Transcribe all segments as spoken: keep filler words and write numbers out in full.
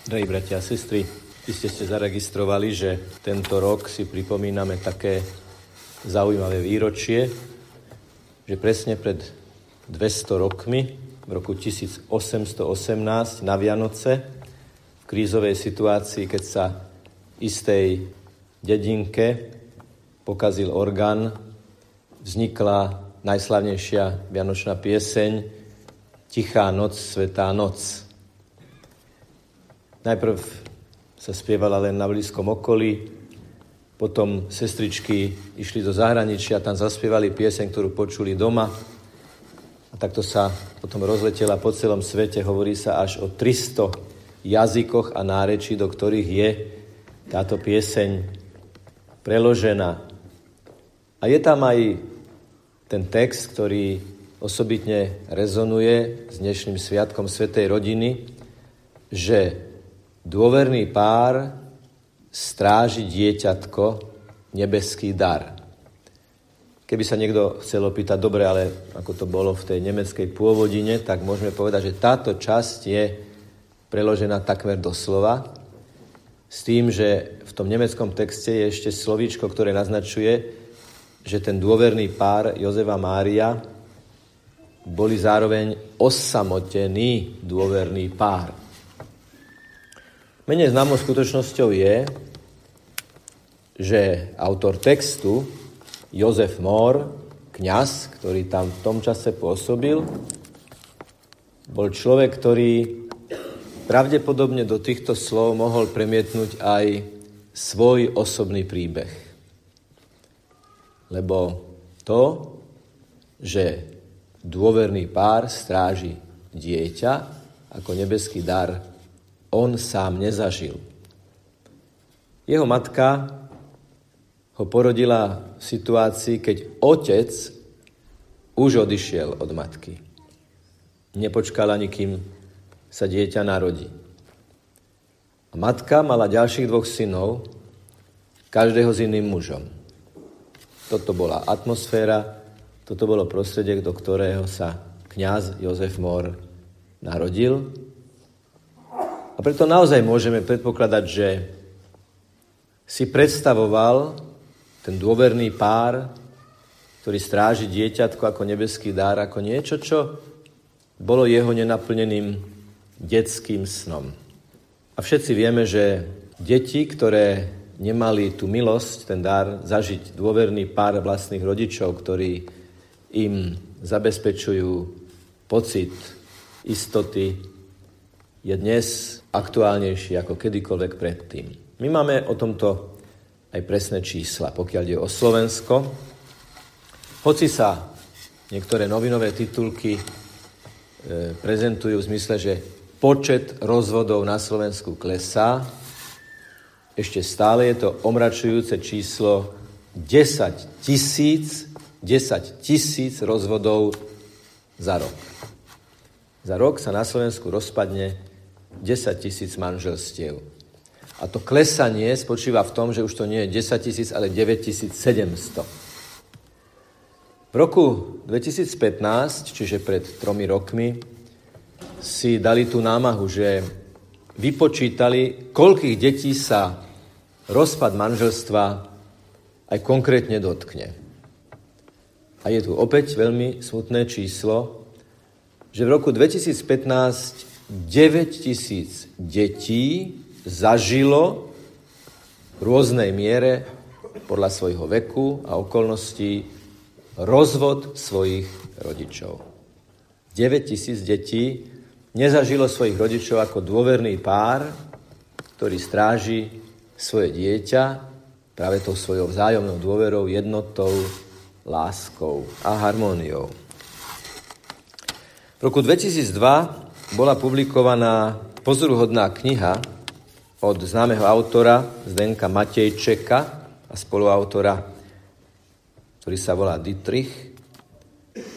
Drahí bratia a sestry, iste ste zaregistrovali, že tento rok si pripomíname také zaujímavé výročie, že presne pred dvesto rokmi, v roku tisíc osemsto osemnásť na Vianoce, v krízovej situácii, keď sa istej dedinke pokazil orgán, vznikla najslavnejšia vianočná pieseň Tichá noc, svätá noc. Najprv sa spievala len na blízkom okolí, potom sestričky išli do zahraničia, tam zaspievali pieseň, ktorú počuli doma. A takto sa potom rozletela po celom svete, hovorí sa až o tristo jazykoch a nárečí, do ktorých je táto pieseň preložená. A je tam aj ten text, ktorý osobitne rezonuje s dnešným sviatkom Svätej rodiny, že dôverný pár stráži dieťatko, nebeský dar. Keby sa niekto chcel opýtať, dobre, ale ako to bolo v tej nemeckej pôvodine, tak môžeme povedať, že táto časť je preložená takmer doslova, s tým, že v tom nemeckom texte je ešte slovíčko, ktoré naznačuje, že ten dôverný pár Jozefa a Mária boli zároveň osamotený dôverný pár. Menej známou skutočnosťou je, že autor textu, Jozef Mór, kňaz, ktorý tam v tom čase pôsobil, bol človek, ktorý pravdepodobne do týchto slov mohol premietnúť aj svoj osobný príbeh. Lebo to, že dôverný pár stráži dieťa ako nebeský dar, on sám nezažil. Jeho matka ho porodila v situácii, keď otec už odišiel od matky. Nepočkala, nikým sa dieťa narodí. A matka mala ďalších dvoch synov, každého s iným mužom. Toto bola atmosféra, toto bolo prostredie, do ktorého sa kňaz Jozef Mór narodil. A preto naozaj môžeme predpokladať, že si predstavoval ten dôverný pár, ktorý stráži dieťatko ako nebeský dar, ako niečo, čo bolo jeho nenaplneným detským snom. A všetci vieme, že deti, ktoré nemali tú milosť, ten dar, zažiť dôverný pár vlastných rodičov, ktorí im zabezpečujú pocit istoty, je dnes aktuálnejší ako kedykoľvek predtým. My máme o tomto aj presné čísla, pokiaľ ide o Slovensko. Hoci sa niektoré novinové titulky e, prezentujú v zmysle, že počet rozvodov na Slovensku klesá, ešte stále je to omračujúce číslo desať tisíc rozvodov za rok. Za rok sa na Slovensku rozpadne desať tisíc manželstiev. A to klesanie spočíva v tom, že už to nie je desať tisíc, ale deväť tisíc sedemsto. V roku dvetisíc pätnásť, čiže pred tromi rokmi, si dali tú námahu, že vypočítali, koľkých detí sa rozpad manželstva aj konkrétne dotkne. A je tu opäť veľmi smutné číslo, že v roku dvetisíc pätnásť deväť tisíc detí zažilo v rôznej miere podľa svojho veku a okolností rozvod svojich rodičov. deväť tisíc detí nezažilo svojich rodičov ako dôverný pár, ktorý stráži svoje dieťa práve tou svojou vzájomnou dôverou, jednotou, láskou a harmóniou. V roku dvetisíc dva bola publikovaná pozoruhodná kniha od známeho autora Zdenka Matejčeka a spoluautora, ktorý sa volá Dietrich,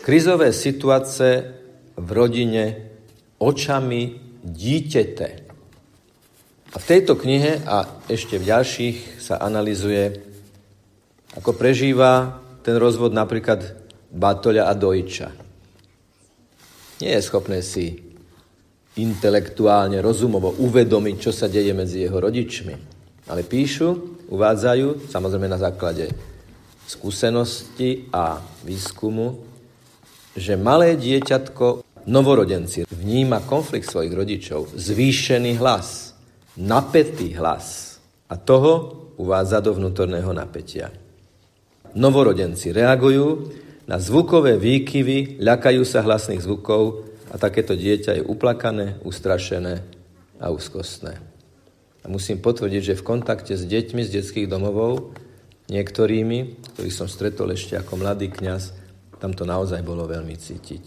Krizové situácie v rodine očami díťete. A v tejto knihe a ešte v ďalších sa analyzuje, ako prežíva ten rozvod napríklad batoľa a dojča. Nie je schopné si intelektuálne, rozumovo uvedomiť, čo sa deje medzi jeho rodičmi. Ale píšu, uvádzajú, samozrejme na základe skúsenosti a výskumu, že malé dieťatko, novorodenci, vníma konflikt svojich rodičov, zvýšený hlas, napätý hlas a toho uvádza do vnútorného napätia. Novorodenci reagujú na zvukové výkyvy, ľakajú sa hlasných zvukov a takéto dieťa je uplakané, ustrašené a úzkostné. A musím potvrdiť, že v kontakte s deťmi z detských domovov, niektorými, ktorých som stretol ešte ako mladý kňaz, tam to naozaj bolo veľmi cítiť.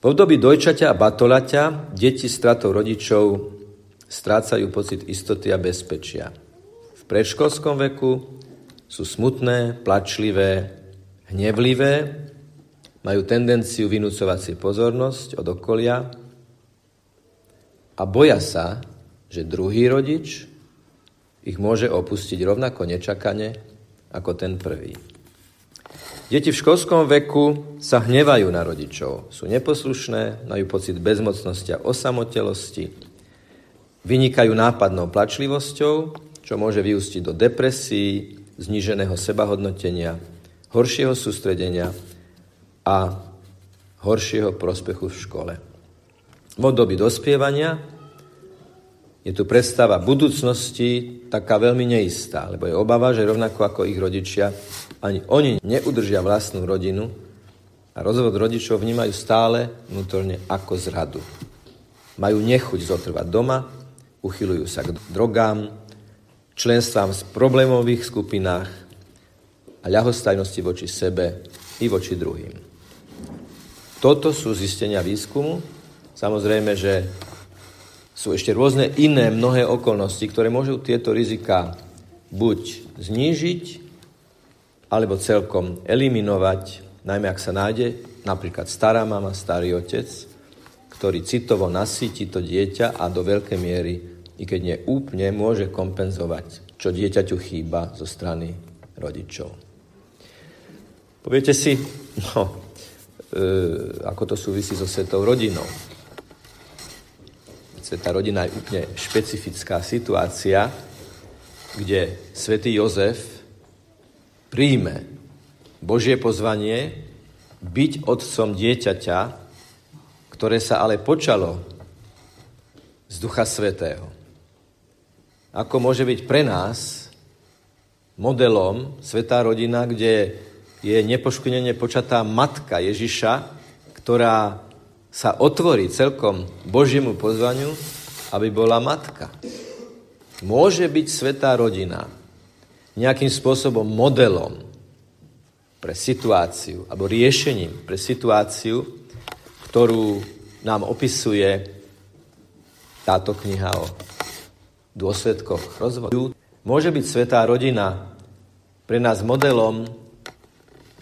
V období dojčaťa a batolaťa deti stratou rodičov strácajú pocit istoty a bezpečia. V predškolskom veku sú smutné, plačlivé, hnevlivé, majú tendenciu vynúcovať si pozornosť od okolia a boja sa, že druhý rodič ich môže opustiť rovnako nečakane ako ten prvý. Deti v školskom veku sa hnevajú na rodičov, sú neposlušné, majú pocit bezmocnosti a osamotelosti, vynikajú nápadnou plačlivosťou, čo môže vyústiť do depresií, zníženého sebahodnotenia, horšieho sústredenia a horšieho prospechu v škole. V období dospievania je tu predstava budúcnosti taká veľmi neistá, lebo je obava, že rovnako ako ich rodičia, ani oni neudržia vlastnú rodinu a rozvod rodičov vnímajú stále vnútorne ako zradu. Majú nechuť zotrvať doma, uchyľujú sa k drogám, členstvám v problémových skupinách a ľahostajnosti voči sebe i voči druhým. Toto sú zistenia výskumu. Samozrejme, že sú ešte rôzne iné mnohé okolnosti, ktoré môžu tieto riziká buď znížiť, alebo celkom eliminovať, najmä ak sa nájde napríklad stará mama, starý otec, ktorý citovo nasýti to dieťa a do veľkej miery, i keď nie úplne, môže kompenzovať, čo dieťaťu chýba zo strany rodičov. Poviete si, no, e, ako to súvisí so svetou rodinou. Svetá rodina je úplne špecifická situácia, kde svätý Jozef príjme Božie pozvanie byť otcom dieťaťa, ktoré sa ale počalo z Ducha Svätého. Ako môže byť pre nás modelom svätá rodina, kde je nepoškvrnene počatá matka Ježiša, ktorá sa otvorí celkom Božiemu pozvaniu, aby bola matka. Môže byť svätá rodina nejakým spôsobom modelom pre situáciu alebo riešením pre situáciu, ktorú nám opisuje táto kniha o dôsledkoch rozvodu. Môže byť svätá rodina pre nás modelom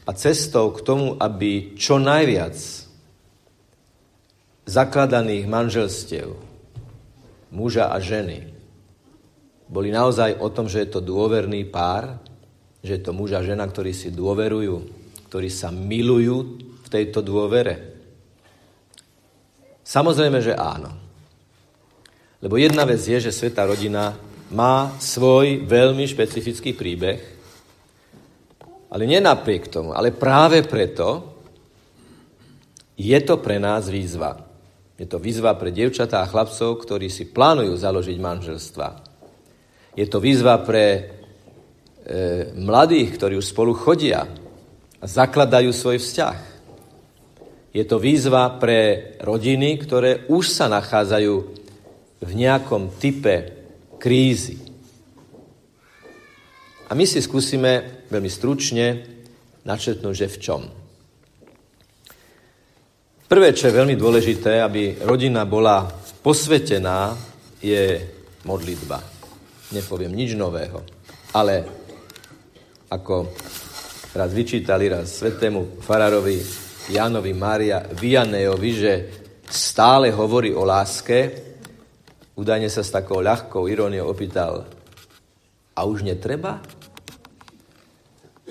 a cestou k tomu, aby čo najviac zakladaných manželstiev muža a ženy boli naozaj o tom, že je to dôverný pár, že je to muž a žena, ktorí si dôverujú, ktorí sa milujú v tejto dôvere. Samozrejme, že áno. Lebo jedna vec je, že svätá rodina má svoj veľmi špecifický príbeh, ale nie napriek tomu, ale práve preto je to pre nás výzva. Je to výzva pre dievčatá a chlapcov, ktorí si plánujú založiť manželstvá. Je to výzva pre e, mladých, ktorí už spolu chodia a zakladajú svoj vzťah. Je to výzva pre rodiny, ktoré už sa nachádzajú v nejakom type krízy. A my si skúsime veľmi stručne načetnúť, že v čom. Prvé, čo je veľmi dôležité, aby rodina bola posvetená, je modlitba. Nepoviem nič nového, ale ako raz vyčítali raz svätému farárovi Jánovi Mária Vianneyovi, že stále hovorí o láske, údajne sa s takou ľahkou iróniou opýtal, a už netreba?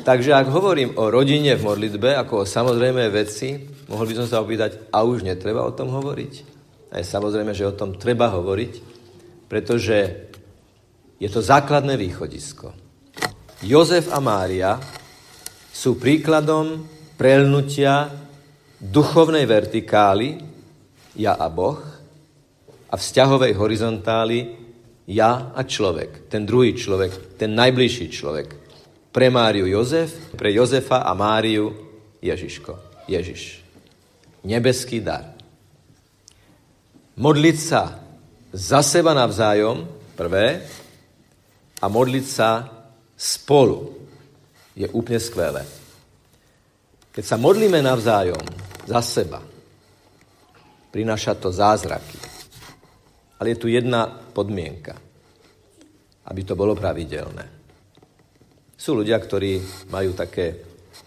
Takže ak hovorím o rodine v modlitbe, ako o samozrejmej veci, mohol by som sa opýtať, a už netreba o tom hovoriť? aj samozrejme, že o tom treba hovoriť, pretože je to základné východisko. Jozef a Mária sú príkladom prelnutia duchovnej vertikály ja a Boh a vzťahovej horizontály ja a človek, ten druhý človek, ten najbližší človek. Pre Máriu Jozef, pre Jozefa a Máriu Ježiško, Ježiš. Nebeský dar. Modliť sa za seba navzájom, prvé, a modliť sa spolu je úplne skvelé. Keď sa modlíme navzájom za seba, prináša to zázraky. Ale je tu jedna podmienka, aby to bolo pravidelné. Sú ľudia, ktorí majú také,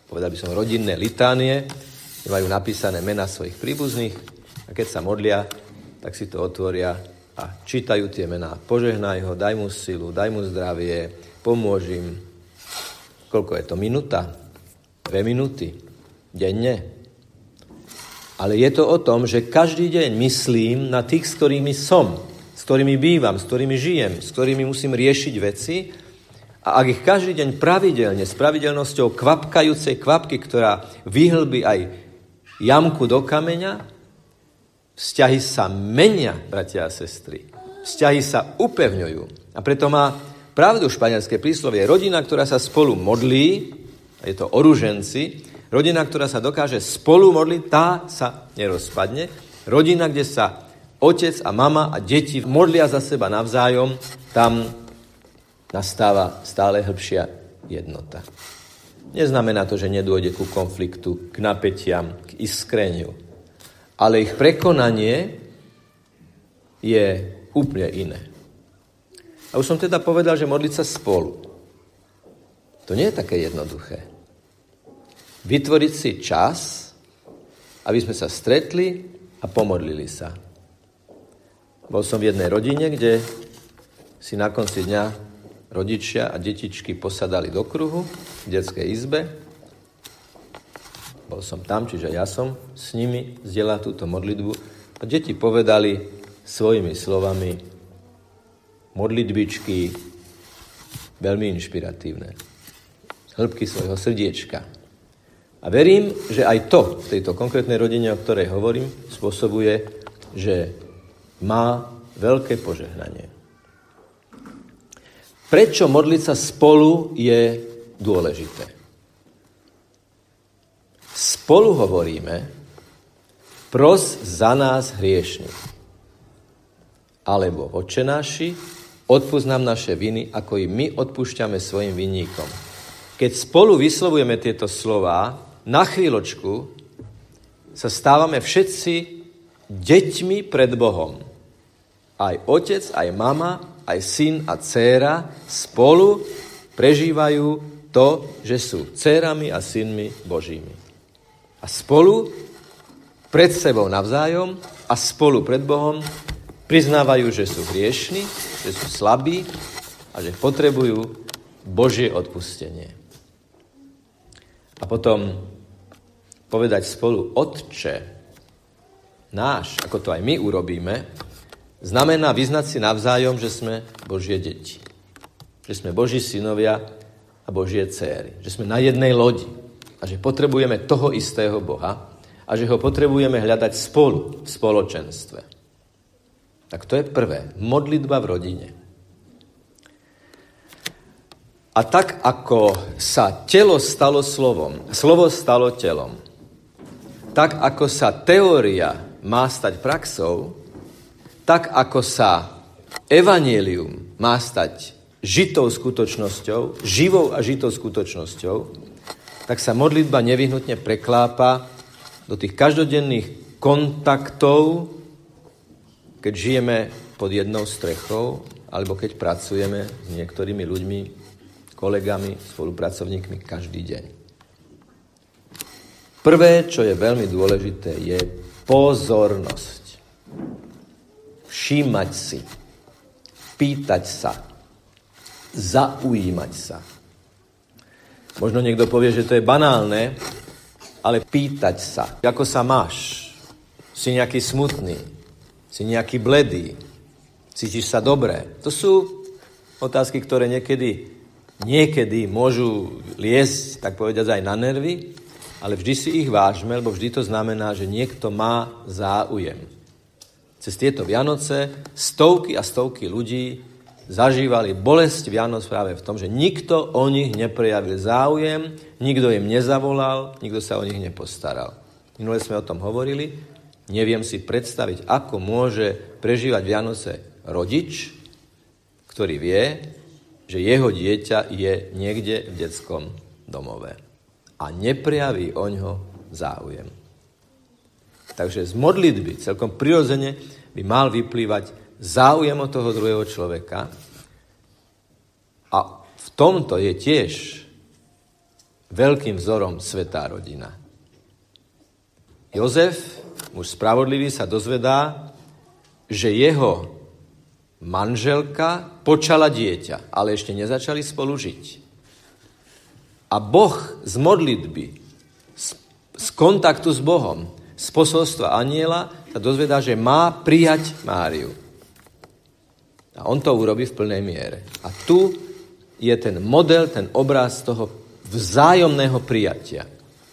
povedal by som, rodinné litánie, kde majú napísané mená svojich príbuzných a keď sa modlia, tak si to otvoria a čítajú tie mená. Požehnaj ho, daj mu silu, daj mu zdravie, pomôž im. Koľko je to? Minúta? Dve minúty? Denne? Ale je to o tom, že každý deň myslím na tých, s ktorými som, s ktorými bývam, s ktorými žijem, s ktorými musím riešiť veci. A ak ich každý deň pravidelne, s pravidelnosťou kvapkajúcej kvapky, ktorá vyhlbí aj jamku do kameňa, vzťahy sa menia, bratia a sestry. Vzťahy sa upevňujú. A preto má pravdu španielské príslovie. Rodina, ktorá sa spolu modlí, je to o ruženci, rodina, ktorá sa dokáže spolu modliť, tá sa nerozpadne. Rodina, kde sa otec a mama a deti modlia za seba navzájom, tam nastáva stále hĺbšia jednota. Neznamená to, že nedôjde ku konfliktu, k napätiam, k iskreniu. Ale ich prekonanie je úplne iné. A už som teda povedal, že modliť sa spolu. To nie je také jednoduché. Vytvoriť si čas, aby sme sa stretli a pomodlili sa. Bol som v jednej rodine, kde si na konci dňa rodičia a detičky posadali do kruhu v detskej izbe. Bol som tam, čiže ja som s nimi zdieľal túto modlitbu. A deti povedali svojimi slovami modlitbičky veľmi inšpiratívne. Hĺbky svojho srdiečka. A verím, že aj to v tejto konkrétnej rodine, o ktorej hovorím, spôsobuje, že má veľké požehnanie. Prečo modliť sa spolu je dôležité? Spolu hovoríme, pros za nás hriešni. Alebo Otče náši, odpusť nám naše viny, ako i my odpúšťame svojim vinníkom. Keď spolu vyslovujeme tieto slová, na chvíľočku sa stávame všetci deťmi pred Bohom. Aj otec, aj mama, aj syn a dcéra spolu prežívajú to, že sú dcérami a synmi Božími. A spolu pred sebou navzájom a spolu pred Bohom priznávajú, že sú hriešni, že sú slabí a že potrebujú Božie odpustenie. A potom povedať spolu Otče náš, ako to aj my urobíme, znamená vyznať si navzájom, že sme Božie deti. Že sme Boží synovia a Božie dcéry. Že sme na jednej lodi a že potrebujeme toho istého Boha a že ho potrebujeme hľadať spolu, v spoločenstve. Tak to je prvé. Modlitba v rodine. A tak, ako sa telo stalo slovom, slovo stalo telom, tak, ako sa teória má stať praxou, tak ako sa evanjelium má stať žitou skutočnosťou, živou a žitou skutočnosťou, tak sa modlitba nevyhnutne preklápa do tých každodenných kontaktov, keď žijeme pod jednou strechou, alebo keď pracujeme s niektorými ľuďmi, kolegami, spolupracovníkmi každý deň. Prvé, čo je veľmi dôležité, je pozornosť. Všímať si, pýtať sa, zaujímať sa. Možno niekto povie, že to je banálne, ale pýtať sa, ako sa máš, si nejaký smutný, si nejaký bledý, cítiš sa dobre. To sú otázky, ktoré niekedy, niekedy môžu liesť, tak povedať, aj na nervy, ale vždy si ich vážme, lebo vždy to znamená, že niekto má záujem. Cez tieto Vianoce stovky a stovky ľudí zažívali bolesť Vianoc práve v tom, že nikto o nich neprejavil záujem, nikto im nezavolal, nikto sa o nich nepostaral. Minule sme o tom hovorili. Neviem si predstaviť, ako môže prežívať Vianoce rodič, ktorý vie, že jeho dieťa je niekde v detskom domove a neprejaví oňho záujem. Takže z modlitby celkom prirodzene by mal vyplývať záujem od toho druhého človeka a v tomto je tiež veľkým vzorom svätá rodina. Jozef, muž spravodlivý, sa dozvedá, že jeho manželka počala dieťa, ale ešte nezačali spolu žiť. A Boh z modlitby, z, z kontaktu s Bohom, z posolstva anjela sa dozvedá, že má prijať Máriu. A on to urobí v plnej miere. A tu je ten model, ten obraz toho vzájomného prijatia.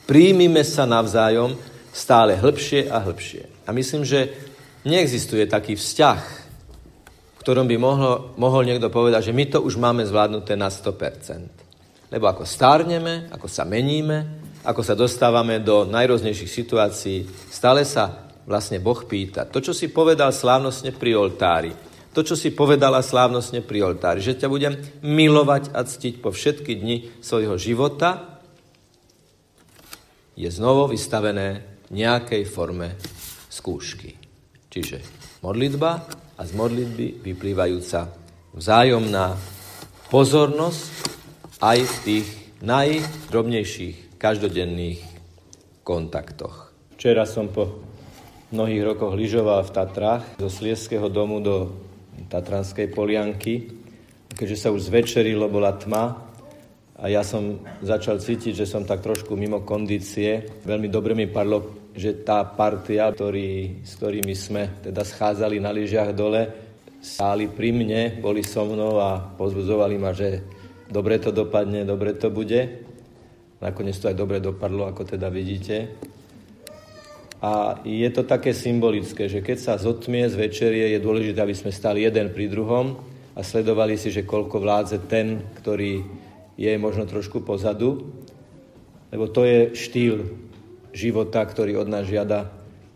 Príjmime sa navzájom stále hlbšie a hlbšie. A myslím, že neexistuje taký vzťah, v ktorom by mohlo, mohol niekto povedať, že my to už máme zvládnuté na sto percent. Lebo ako stárneme, ako sa meníme, ako sa dostávame do najrôznejších situácií, stále sa vlastne Boh pýta. To, čo si povedal slávnostne pri oltári, to, čo si povedala slávnostne pri oltári, že ťa budem milovať a ctiť po všetky dni svojho života, je znovu vystavené nejakej forme skúšky. Čiže modlitba a z modlitby vyplývajúca vzájomná pozornosť aj v tých najdrobnejších každodenných kontaktoch. Včera som po mnohých rokoch lyžoval v Tatrách zo Slieského domu do Tatranskej polianky. Keďže sa už zvečerilo, bola tma, a ja som začal cítiť, že som tak trošku mimo kondície. Veľmi dobre mi padlo, že tá partia, ktorý, s ktorými sme teda schádzali na lyžiach dole, stáli pri mne, boli so mnou a pozbudzovali ma, že dobre to dopadne, dobre to bude. Nakoniec to aj dobre dopadlo, ako teda vidíte. A je to také symbolické, že keď sa zotmie z večerie, je dôležité, aby sme stali jeden pri druhom a sledovali si, že koľko vládze ten, ktorý je možno trošku pozadu, lebo to je štýl života, ktorý od nás žiada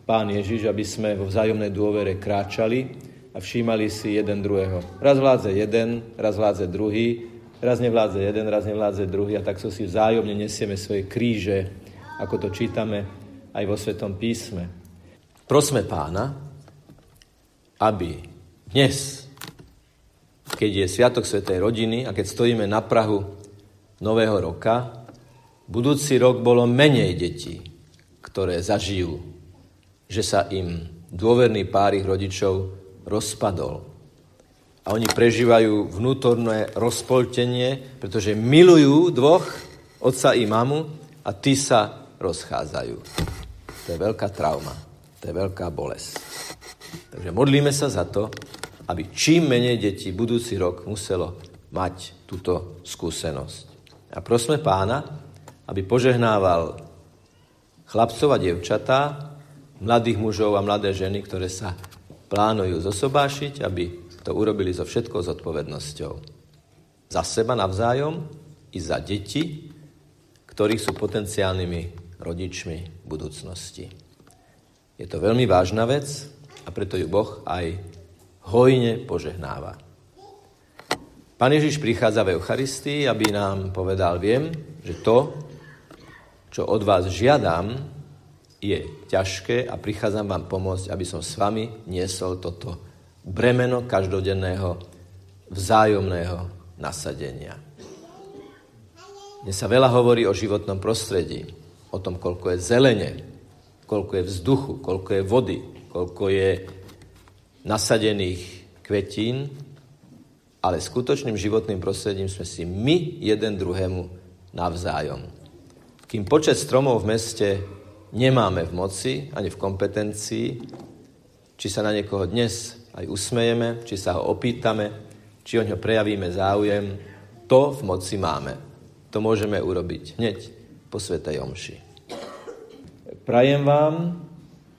Pán Ježiš, aby sme vo vzájomnej dôvere kráčali a všímali si jeden druhého. Raz vládze jeden, raz vládze druhý, raz nevládze jeden, raz nevládze druhý a tak so si vzájomne nesieme svoje kríže, ako to čítame aj vo Svätom písme. Prosme Pána, aby dnes, keď je Sviatok Svätej rodiny a keď stojíme na prahu Nového roka, budúci rok bolo menej detí, ktoré zažijú, že sa im dôverný pár ich rodičov rozpadol. A oni prežívajú vnútorné rozpoltenie, pretože milujú dvoch, otca i mamu, a tí sa rozchádzajú. To je veľká trauma, to je veľká bolesť. Takže modlíme sa za to, aby čím menej detí budúci rok muselo mať túto skúsenosť. A prosme Pána, aby požehnával chlapcov a dievčatá, mladých mužov a mladé ženy, ktoré sa plánujú zosobášiť, aby to urobili so všetkou zodpovednosťou. Za seba navzájom i za deti, ktorých sú potenciálnymi rodičmi budúcnosti. Je to veľmi vážna vec a preto ju Boh aj hojne požehnáva. Pán Ježiš prichádza v Eucharistii, aby nám povedal, viem, že to, čo od vás žiadam, je ťažké a prichádzam vám pomôcť, aby som s vami niesol toto bremeno každodenného vzájomného nasadenia. Dnes sa veľa hovorí o životnom prostredí, o tom, koľko je zelene, koľko je vzduchu, koľko je vody, koľko je nasadených kvetín, ale skutočným životným prostredím sme si my jeden druhému navzájom. Kým počet stromov v meste nemáme v moci ani v kompetencii, či sa na niekoho dnes aj usmejeme, či sa ho opýtame, či o ňo prejavíme záujem, to v moci máme. To môžeme urobiť hneď po svätej omši. Prajem vám,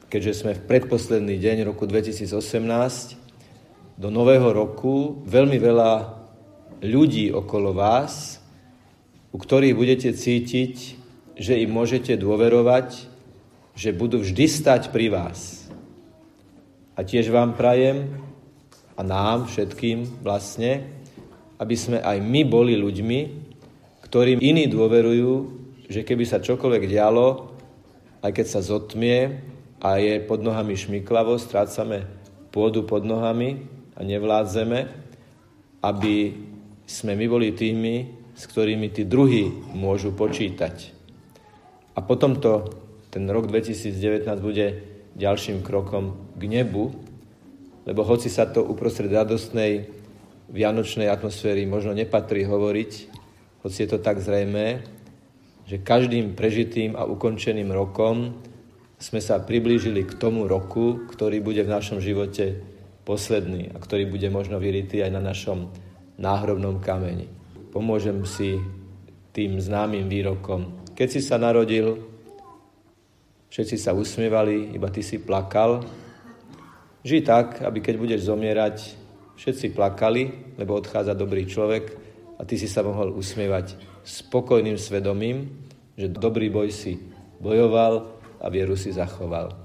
keďže sme v predposledný deň roku dvetisícosemnásť, do nového roku veľmi veľa ľudí okolo vás, u ktorých budete cítiť, že im môžete dôverovať, že budú vždy stať pri vás. A tiež vám prajem, a nám všetkým vlastne, aby sme aj my boli ľuďmi, ktorým iní dôverujú, že keby sa čokoľvek dialo, aj keď sa zotmie a je pod nohami šmiklavo, strácame pôdu pod nohami a nevládzeme, aby sme my boli tými, s ktorými tí druhí môžu počítať. A potom to, ten rok dvetisícdevätnásť bude ďalším krokom k nebu, lebo hoci sa to uprostred radostnej vianočnej atmosféry možno nepatrí hovoriť, hoci je to tak zrejmé, že každým prežitým a ukončeným rokom sme sa priblížili k tomu roku, ktorý bude v našom živote posledný a ktorý bude možno vyrytý aj na našom náhrobnom kameni. Pomôžem si tým známym výrokom: keď si sa narodil, všetci sa usmievali, iba ty si plakal. Žij tak, aby keď budeš zomierať, všetci plakali, lebo odchádza dobrý človek a ty si sa mohol usmievať spokojným svedomím, že dobrý boj si bojoval a vieru si zachoval.